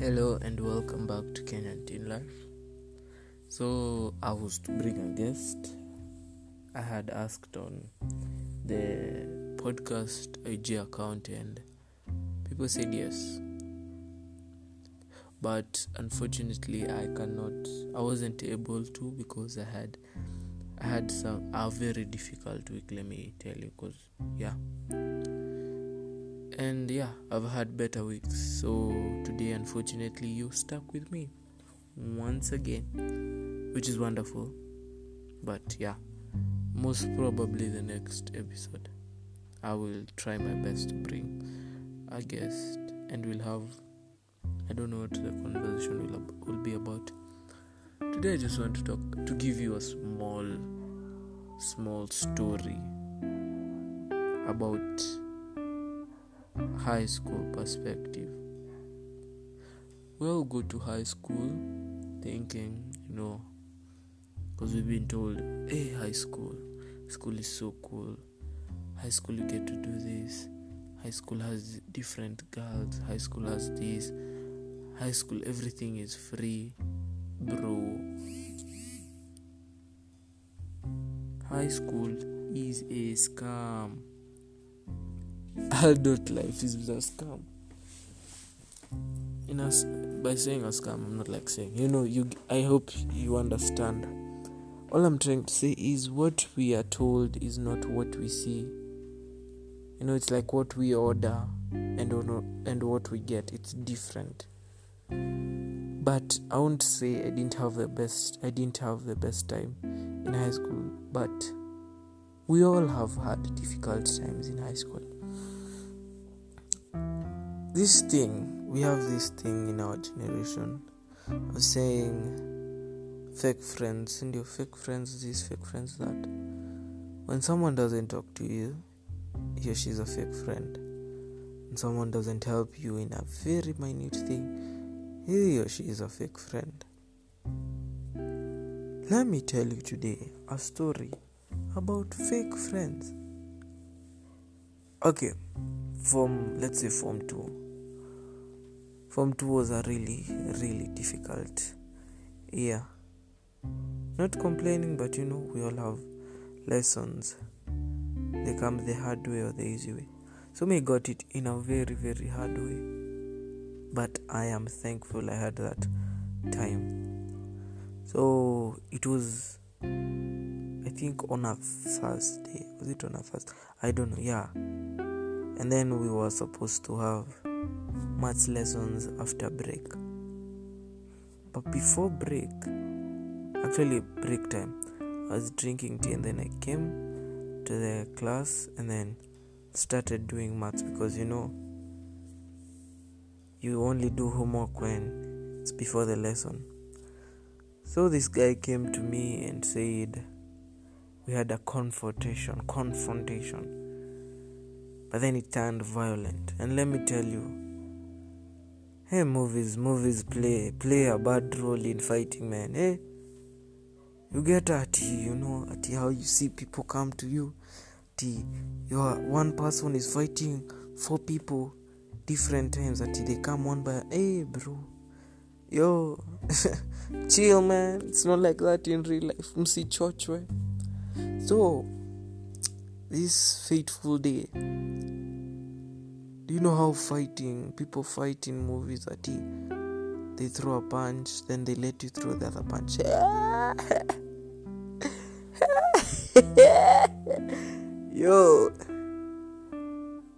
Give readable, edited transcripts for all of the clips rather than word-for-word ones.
Hello and welcome back to Kenyan Teen Life. So I was to bring a guest. I had asked on the podcast IG account and people said yes, but unfortunately I wasn't able to because I had a very difficult week, let me tell you, because I've had better weeks. So today, unfortunately, you stuck with me once again, which is wonderful. But most probably the next episode, I will try my best to bring a guest, and we'll have, I don't know what the conversation will be about. Today, I just want to give you a small story about high school perspective. We all go to high school thinking, because we've been told, hey, high school is so cool, high school you get to do this, high school has different girls, high school has this, high school everything is free, bro. High school is a scam. Adult life is a scam. By saying a scam, I'm not like saying, I hope you understand. All I'm trying to say is what we are told is not what we see. It's like what we order and what we get. It's different. But I won't say I didn't have the best time in high school. But we all have had difficult times in high school. We have this thing in our generation of saying fake friends this, fake friends that. When someone doesn't talk to you, he or she's a fake friend. When someone doesn't help you in a very minute thing, he or she is a fake friend. Let me tell you today a story about fake friends. Okay, let's say Form 2. Form 2 was a really, really difficult year. Not complaining, but we all have lessons. They come the hard way or the easy way. So me got it in a very, very hard way. But I am thankful I had that time. So it was, I think, on a Thursday. Was it on a Thursday? I don't know, yeah. And then we were supposed to have maths lessons after break, but before break, actually break time, I was drinking tea and then I came to the class and then started doing maths because you only do homework when it's before the lesson. So this guy came to me and said we had a confrontation, but then it turned violent. And let me tell you, hey, movies play a bad role in fighting, man. Hey, you get at at how you see people come to you. One person is fighting 4 people different times until they come one by. Hey, bro, yo, chill, man. It's not like that in real life. Msi church, right? So, this fateful day. Do you know how people fight in movies? That they throw a punch, then they let you throw the other punch. Yo,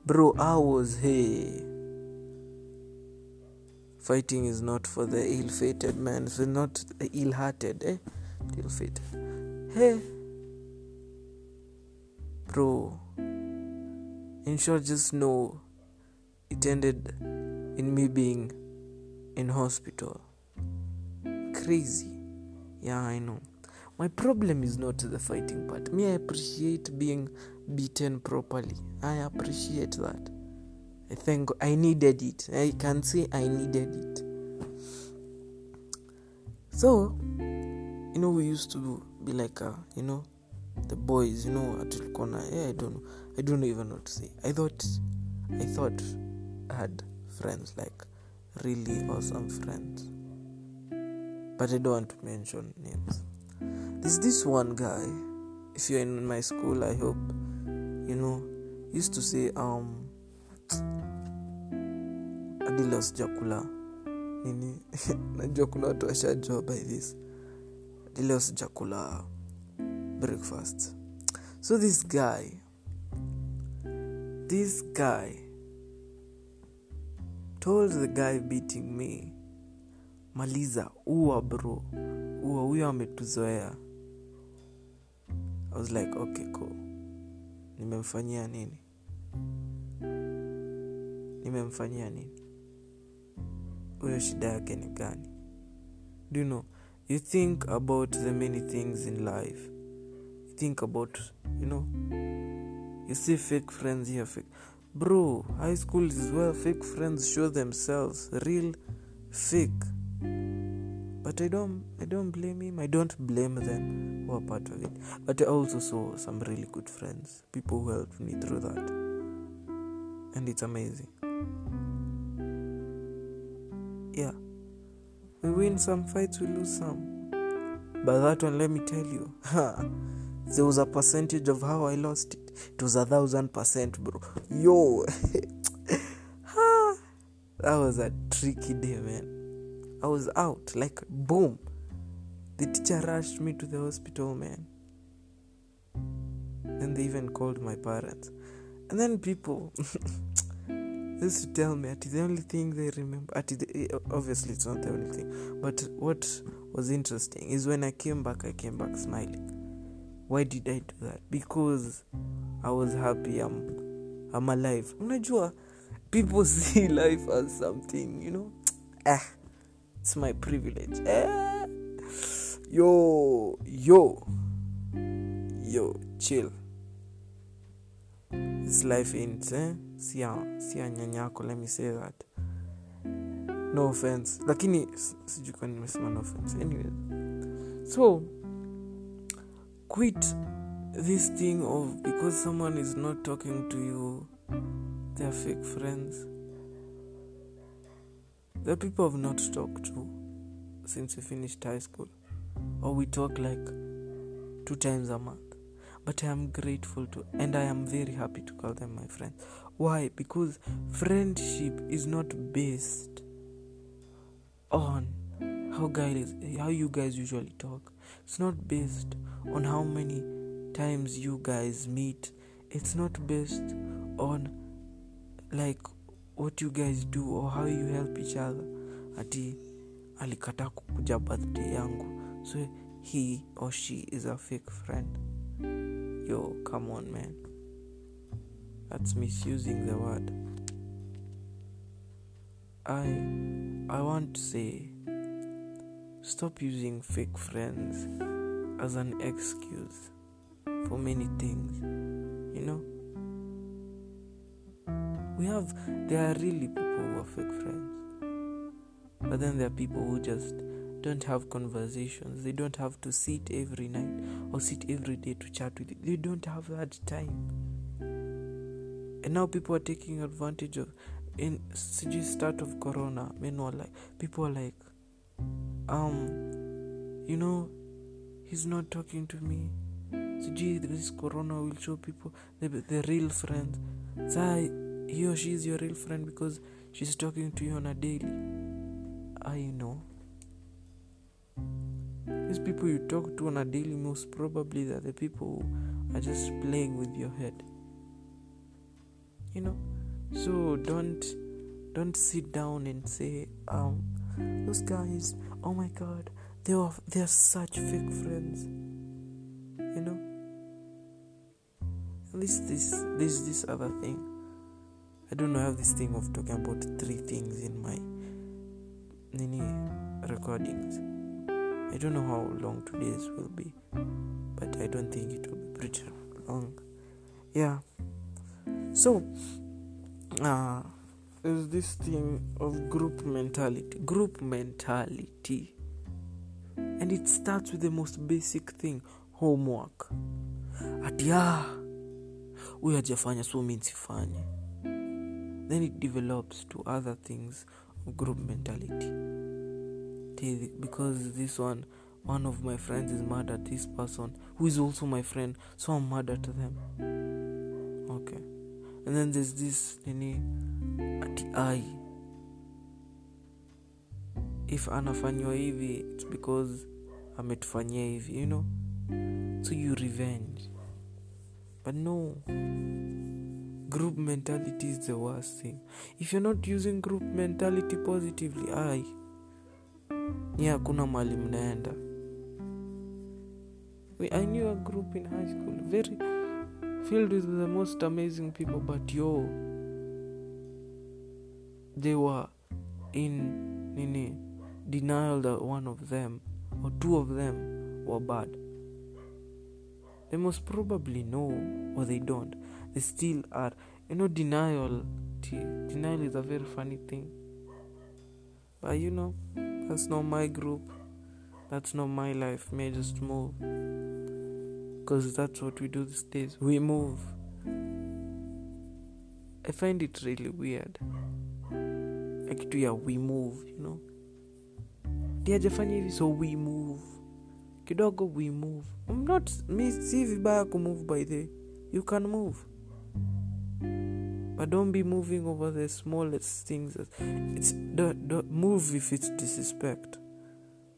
bro, fighting is not for the ill-fated, man. It's not the ill-hearted, eh? Ill-fated. Hey, bro. In short, just know. It ended in me being in hospital. Crazy. Yeah, I know. My problem is not the fighting part. Me, I appreciate being beaten properly. I appreciate that. I think I needed it. I can say I needed it. So, we used to be like, the boys, at the corner. Yeah, I don't know. I don't even know what to say. I thought I had friends like really awesome friends, but I don't want to mention names. There's this one guy, if you're in my school, I hope you know, used to say Adilos Jakula nini najua kuna watu washajua by this Adilos Jakula breakfast. So this guy told the guy beating me, maliza, uwa bro, uwa huyo ametuzoea. I was like, okay cool, nimemfanyia nini? Uyo shida yake ni gani? Do you know, you think about the many things in life. You think about, you know, you see fake friends here, Bro, high school is where fake friends show themselves, real fake. But I don't blame him. I don't blame them who are part of it. But I also saw some really good friends, people who helped me through that. And it's amazing. Yeah. We win some fights, we lose some. But that one, let me tell you, there was a percentage of how I lost it. It was 1,000%, bro. Yo. That was a tricky day, man. I was out. Like, boom. The teacher rushed me to the hospital, man. Then they even called my parents. And then people used to tell me, the only thing they remember, obviously it's not the only thing, but what was interesting is when I came back smiling. Why did I do that? Because I was happy. I'm alive. Unajua, people see life as something, you know. It's my privilege. Yo, chill. This life ain't, siya nyanyako, let me say that. No offense. Lakini, sijuko nimesema no offense. Anyway. So, quit this thing of because someone is not talking to you, they're fake friends. The people I've not talked to since we finished high school, or we talk like 2 times a month. But I am grateful to, and I am very happy to call them my friends. Why? Because friendship is not based on how you guys usually talk. It's not based on how many times you guys meet. It's not based on like what you guys do or how you help each other. Ati alikataa kukuja birthday yangu, so he or she is a fake friend. Yo, come on, man. That's misusing the word. I want to say, stop using fake friends as an excuse for many things, you know. There are really people who are fake friends, but then there are people who just don't have conversations. They don't have to sit every night or sit every day to chat with you. They don't have that time, and now people are taking advantage of. In the start of Corona, people are like, you know, he's not talking to me. So, gee, this Corona will show people the real friends. So, he or she is your real friend because she's talking to you on a daily. I know. These people you talk to on a daily, most probably they're the people who are just playing with your head. You know? So, don't sit down and say, those guys, oh my God, they are such fake friends. You know? At least this other thing. I don't know, I have this thing of talking about 3 things in my nini recordings. I don't know how long today's will be, but I don't think it will be pretty long. Yeah. So, there's this thing of group mentality. And it starts with the most basic thing, homework. Then it develops to other things group mentality. Because this one of my friends is mad at this person who is also my friend, so I'm mad at them. Okay. And then there's this ati if anafanywa hivi, it's because ametufanyia hivi, you know. So you revenge. But no, group mentality is the worst thing. If you're not using group mentality positively, hakuna mali mnaenda. I knew a group in high school, very filled with the most amazing people, but they were in denial that one of them or two of them were bad. They most probably know, or they don't. They still are. Denial. Denial is a very funny thing. But that's not my group. That's not my life. May I just move. Because that's what we do these days. We move. I find it really weird. We move, so we move. Kidogo, we move. I'm not vibaya kumove, by the way. You can move. But don't be moving over the smallest things. It's don't move if it's disrespect.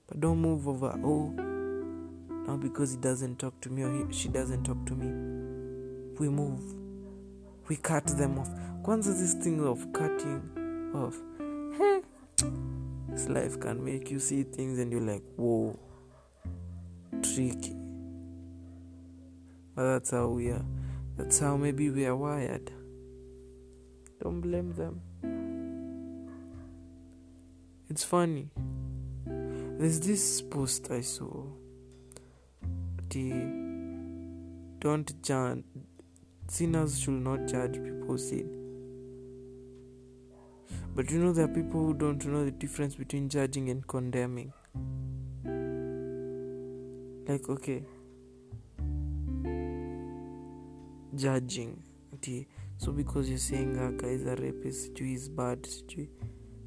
But don't move over, now because he doesn't talk to me or she doesn't talk to me. We move. We cut them off. Kwanza this thing of cutting off. This life can make you see things and you're like, whoa. Tricky. But that's how we are. That's how maybe we are wired. Don't blame them. It's funny. There's this post I saw. Don't judge. Sinners should not judge people's sin. But there are people who don't know the difference between judging and condemning. Like, okay, judging. So because you're saying a guy is a rapist, he's bad,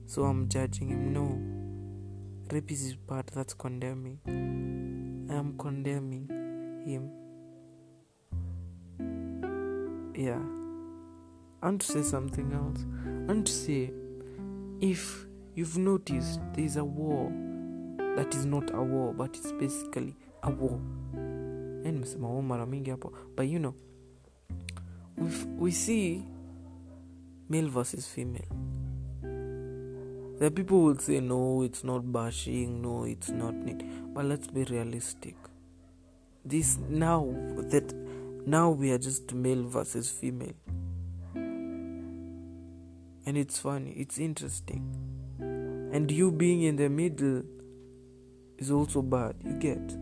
so I'm judging him. No, rapist is bad, that's condemning. I am condemning him. Yeah. And to say something else. And to say, if you've noticed, there's a war that is not a war, but it's basically a war. But we see male versus female. The people would say, no, it's not bashing, no, it's not neat. But let's be realistic. This now we are just male versus female. And it's funny, it's interesting. And you being in the middle is also bad, you get.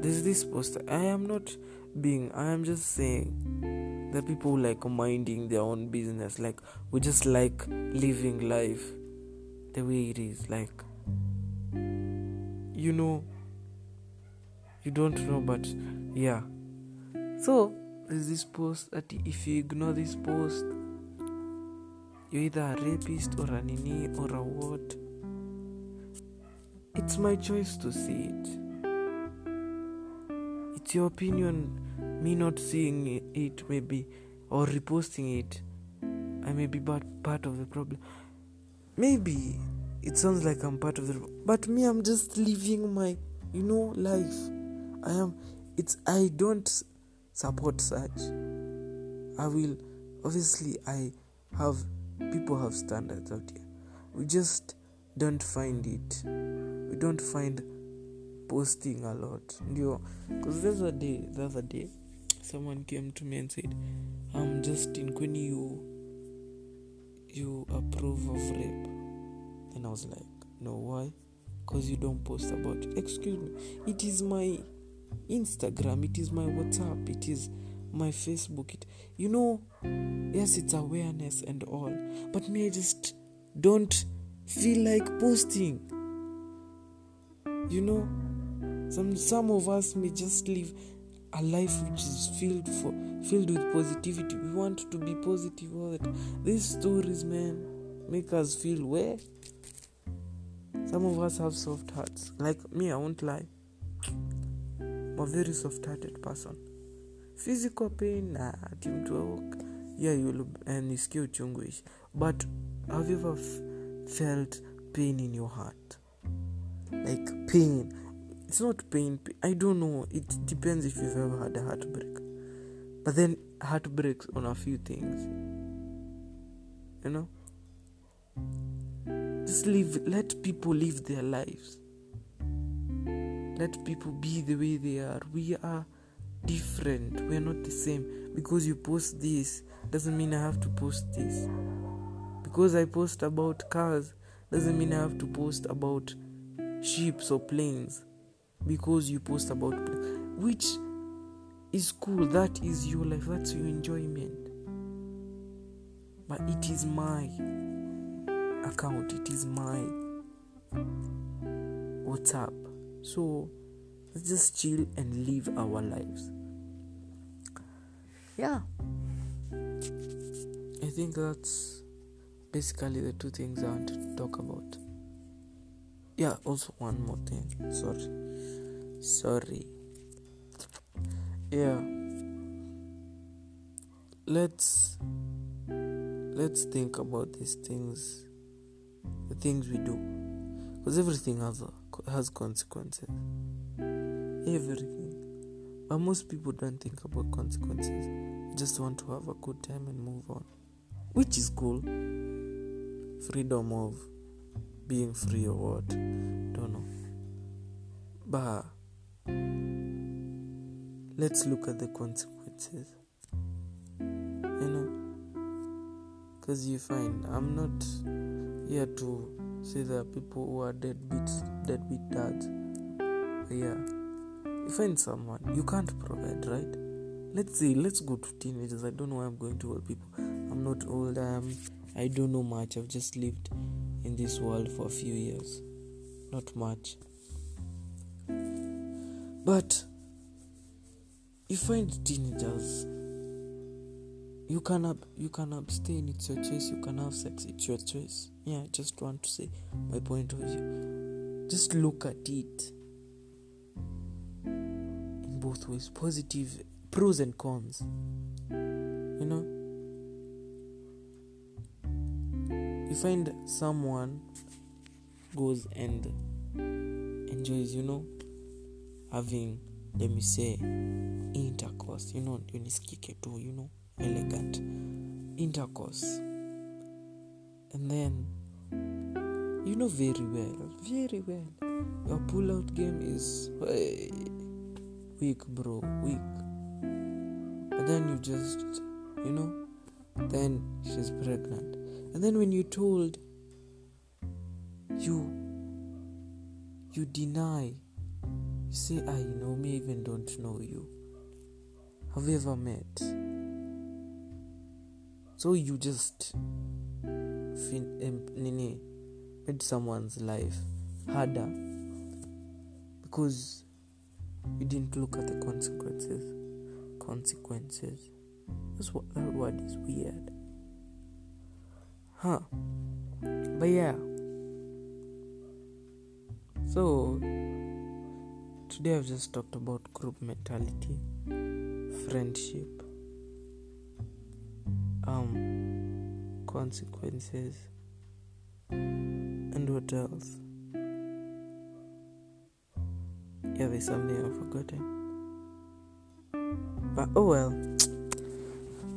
There's this poster. I am just saying that people like minding their own business. Like, we just like living life the way it is. Like, you don't know, but yeah. So, there's this post that if you ignore this post, you're either a rapist or a or a what. It's my choice to see it. It's your opinion. Me not seeing it maybe or reposting it, I may be part of the problem. Maybe it sounds like I'm part of the problem, but me, I'm just living my life. I don't support such. I have people have standards out here. We just don't find it. We don't find posting a lot, because the other day someone came to me and said, I'm Justin, when you approve of rape. And I was like, no, why? Because you don't post about it. Excuse me, it is my Instagram, it is my WhatsApp, it is my Facebook. Yes, it's awareness and all, but me, I just don't feel like posting. Some of us may just live a life which is filled with positivity. We want to be positive all the time. These stories, man, make us feel well. Some of us have soft hearts. Like me, I won't lie. I'm a very soft-hearted person. Physical pain, nah, yeah, you'll and it's cute chunguish. But have you ever felt pain in your heart? Like pain. It's not pain. I don't know. It depends if you've ever had a heartbreak. But then heartbreaks on a few things. You know? Just let people live their lives. Let people be the way they are. We are different. We are not the same. Because you post this doesn't mean I have to post this. Because I post about cars doesn't mean I have to post about ships or planes. Because you post about planes. Which is cool. That is your life. That's your enjoyment. But it is my account. It is my WhatsApp. So let's just chill and live our lives. Yeah. I think that's basically the two things I want to talk about. Yeah, also one more thing. Sorry. Yeah. Let's think about these things. The things we do. Because everything has consequences. Everything. But most people don't think about consequences. They just want to have a good time and move on. Which is cool. Freedom of being free or what. Don't know. But let's look at the consequences. You know? Because you find I'm not here to say there are people who are deadbeat dads. Yeah, you find someone you can't provide, right? Let's go to teenagers. I don't know why I'm going to old people. I'm not old. I don't know much. I've just lived in this world for a few years, not much. But you find teenagers. You can abstain, it's your choice. You can have sex, it's your choice. Yeah, I just want to say my point of view. Just look at it in both ways, positive pros and cons. You know? You find someone goes and enjoys, you know, having, let me say, intercourse. You know, you know. Elegant intercourse, and then you know very well your pull out game is weak, but then you just, you know, then she's pregnant, and then when you told, you deny, you say, I know me, even don't know you, have you ever met? So you just made someone's life harder because you didn't look at the consequences. Consequences. That's what that word is weird. Huh. But yeah. So today I've just talked about group mentality, friendship, consequences, and what else? Yeah, there's something I've forgotten. But oh well,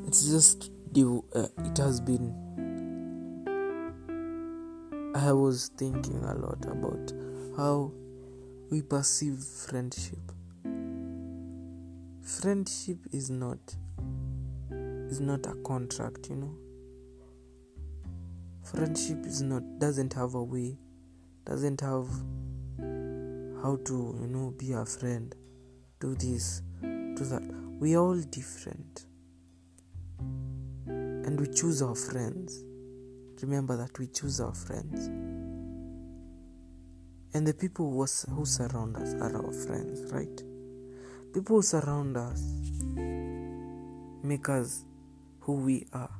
it's just it has been. I was thinking a lot about how we perceive friendship. Friendship is not. Is not a contract, you know. Friendship is not, doesn't have a way, doesn't have how to, you know, be a friend, do this, do that. We are all different, and we choose our friends. Remember that we choose our friends, and the people who surround us are our friends, right? People surround us, make us who we are.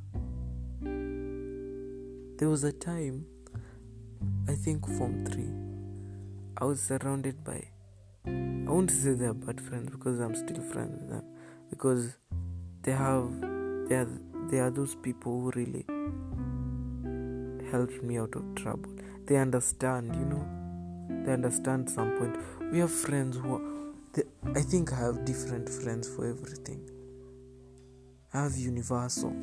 There was a time, I think Form 3, I was surrounded by, I won't say they are bad friends because I'm still friends with them, because they are those people who really helped me out of trouble. They understand, you know, they understand some point. We have friends who are, I think I have different friends for everything. I have universal,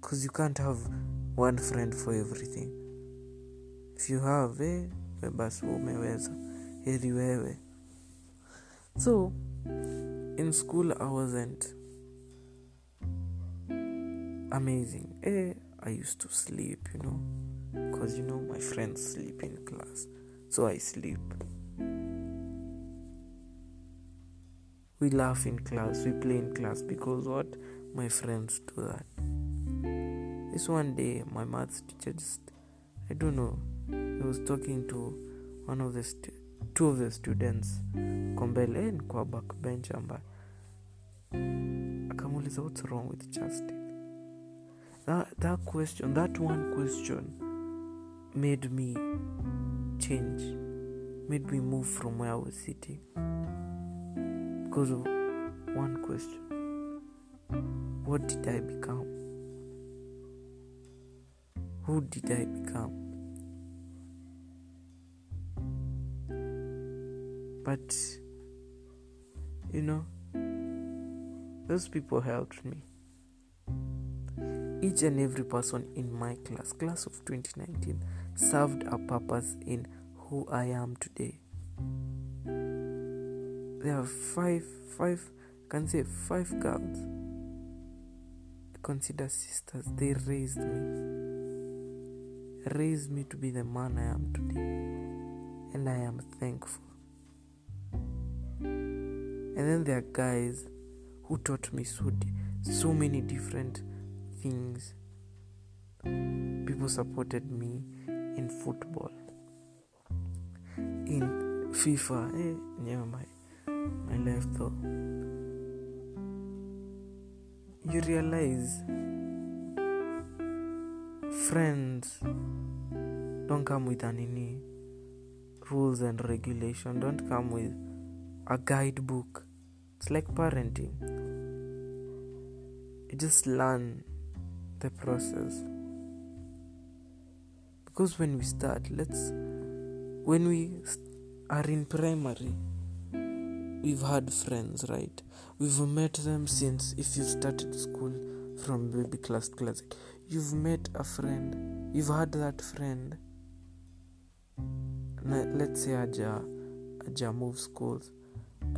because you can't have one friend for everything. If you have, basi umeweza heri wewe. So in school I wasn't amazing. I used to sleep, you know, because you know my friends sleep in class, so I sleep. We laugh in class, we play in class, because what? My friends do that. This one day, my maths teacher just, I don't know, he was talking to one of the, two of the students, Kombele and kwa backbench amba. Akamuliza, what's wrong with Justin? That one question made me change, made me move from where I was sitting. Because of one question. What did I become? Who did I become? But, you know, those people helped me. Each and every person in my class of 2019, served a purpose in who I am today. There are five girls I consider sisters. They raised me to be the man I am today, and I am thankful. And then there are guys who taught me so many different things. People supported me in football, in FIFA, my life though. You realize friends don't come with any rules and regulation, don't come with a guidebook. It's like parenting. You just learn the process. Because when we start, when we are in primary, we've had friends, right? We've met them since, if you've started school from baby class classic, you've met a friend, you've had that friend. Let's say Aja moves schools.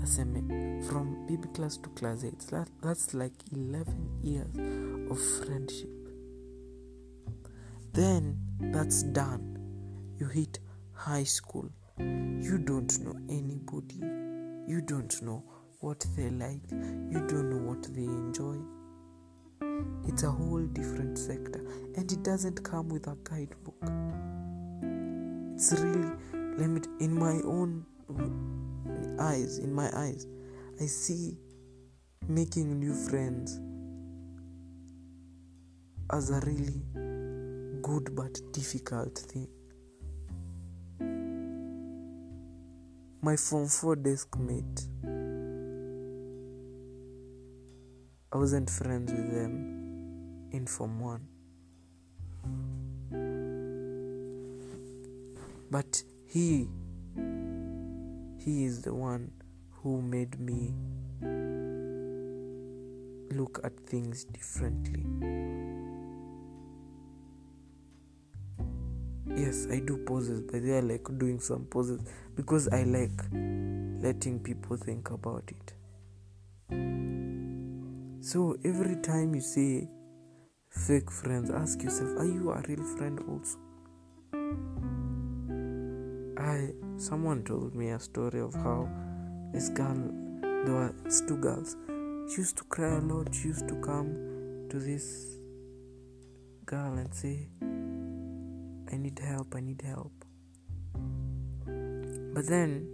From baby class to class 8, that's like 11 years of friendship. Then that's done. You hit high school. You don't know anybody. You don't know what they like. You don't know what they enjoy. It's a whole different sector. And it doesn't come with a guidebook. It's really, in my eyes, I see making new friends as a really good but difficult thing. My Form 4 desk mate, I wasn't friends with them in Form 1. But he is the one who made me look at things differently. Yes, I do poses, but I like doing some poses because I like letting people think about it. So every time you say fake friends, ask yourself, are you a real friend also? Someone told me a story of how this girl, it's two girls, she used to cry a lot. She used to come to this girl and say, I need help. But then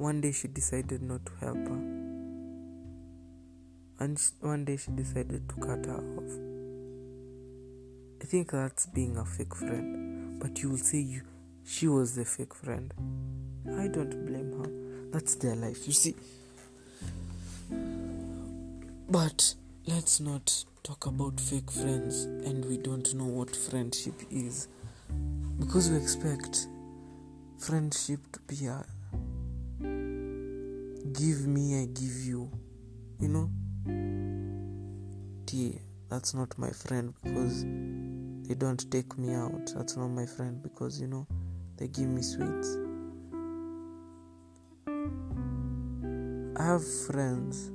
One day she decided not to help her. And one day she decided to cut her off. I think that's being a fake friend. But you will say she was the fake friend. I don't blame her. That's their life, you see. But let's not talk about fake friends and we don't know what friendship is. Because we expect friendship to be a give me, I give you. You know? That's not my friend because they don't take me out. That's not my friend because, you know, they give me sweets. I have friends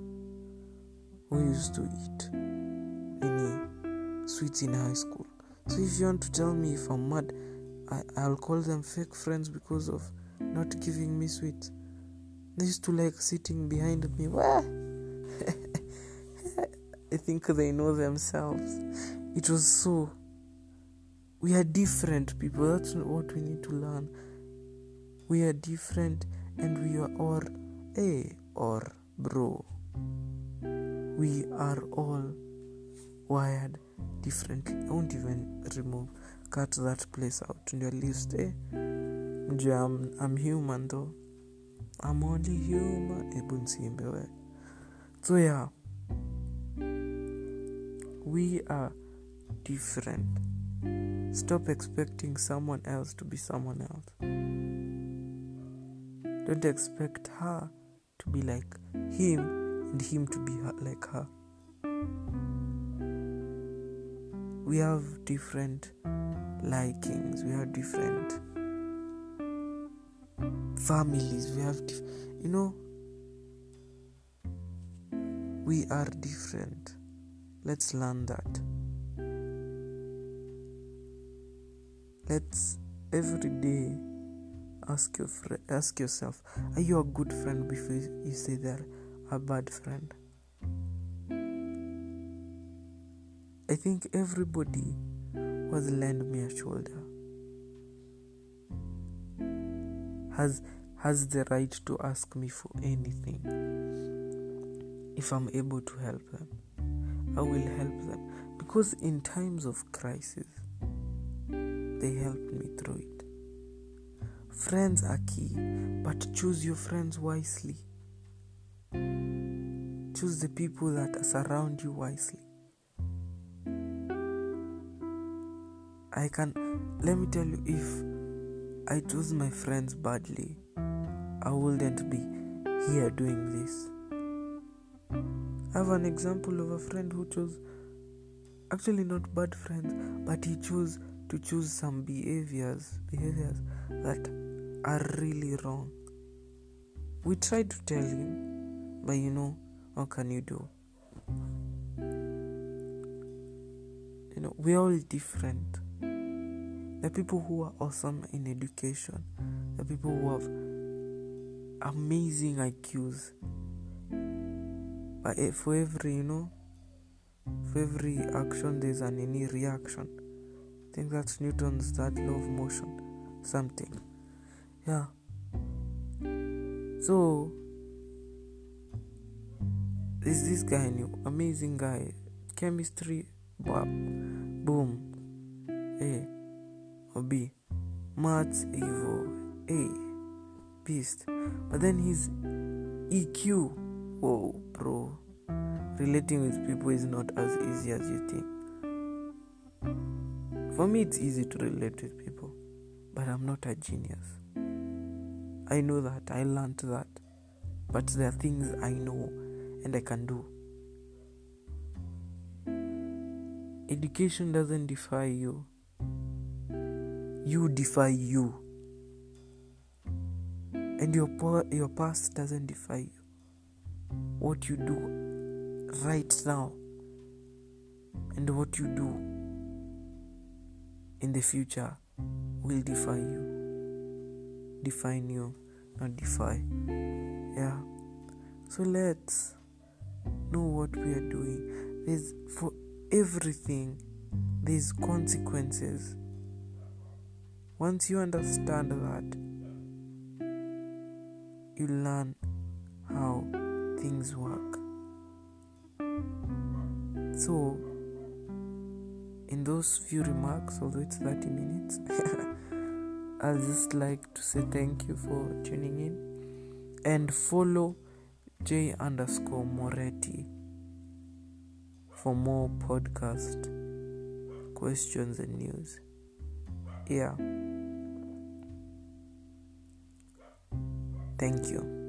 who used to eat many sweets in high school. So if you want to tell me if I'm mad, I'll call them fake friends because of not giving me sweets. They used to like sitting behind me. I think they know themselves. It was so. We are different people. That's what we need to learn. We are different and we are all bro. We are all wired differently. I won't even cut that place out in your list. I'm human though. I'm only human. So yeah, we are different. Stop expecting someone else to be someone else. Don't expect her to be like him and him to be like her. We have different likings. We have different families. We have we are different. Let's learn that. Let's every day ask yourself, are you a good friend before you say they're a bad friend? I think everybody has lent me a shoulder, has the right to ask me for anything. If I'm able to help them, I will help them, because in times of crisis, they helped me through it. Friends are key, but choose your friends wisely. Choose the people that surround you wisely. Let me tell you, if I choose my friends badly, I wouldn't be here doing this. I have an example of a friend who chose, actually not bad friends, but he chose to choose some behaviors that are really wrong. We tried to tell him, but what can you do? We're all different. The people who are awesome in education, the people who have amazing IQs. But for every action, there's an any reaction. I think that's Newton's third law of motion. Something. Yeah. So, there's this guy new. Amazing guy. Chemistry. Boom. A. Or B. Maths. Evil. A. Beast. But then his EQ. Whoa, bro. Relating with people is not as easy as you think. For me, it's easy to relate with people, but I'm not a genius. I know that. I learned that. But there are things I know and I can do. Education doesn't defy you. You defy you. And your past doesn't defy you. What you do right now and what you do in the future will define you, not defy. Yeah. So let's know what we are doing. For everything, there's consequences. Once you understand that, you learn how things work. So, in those few remarks, although it's 30 minutes, I'd just like to say thank you for tuning in, and follow J_Moretti for more podcast questions and news. Yeah. Thank you.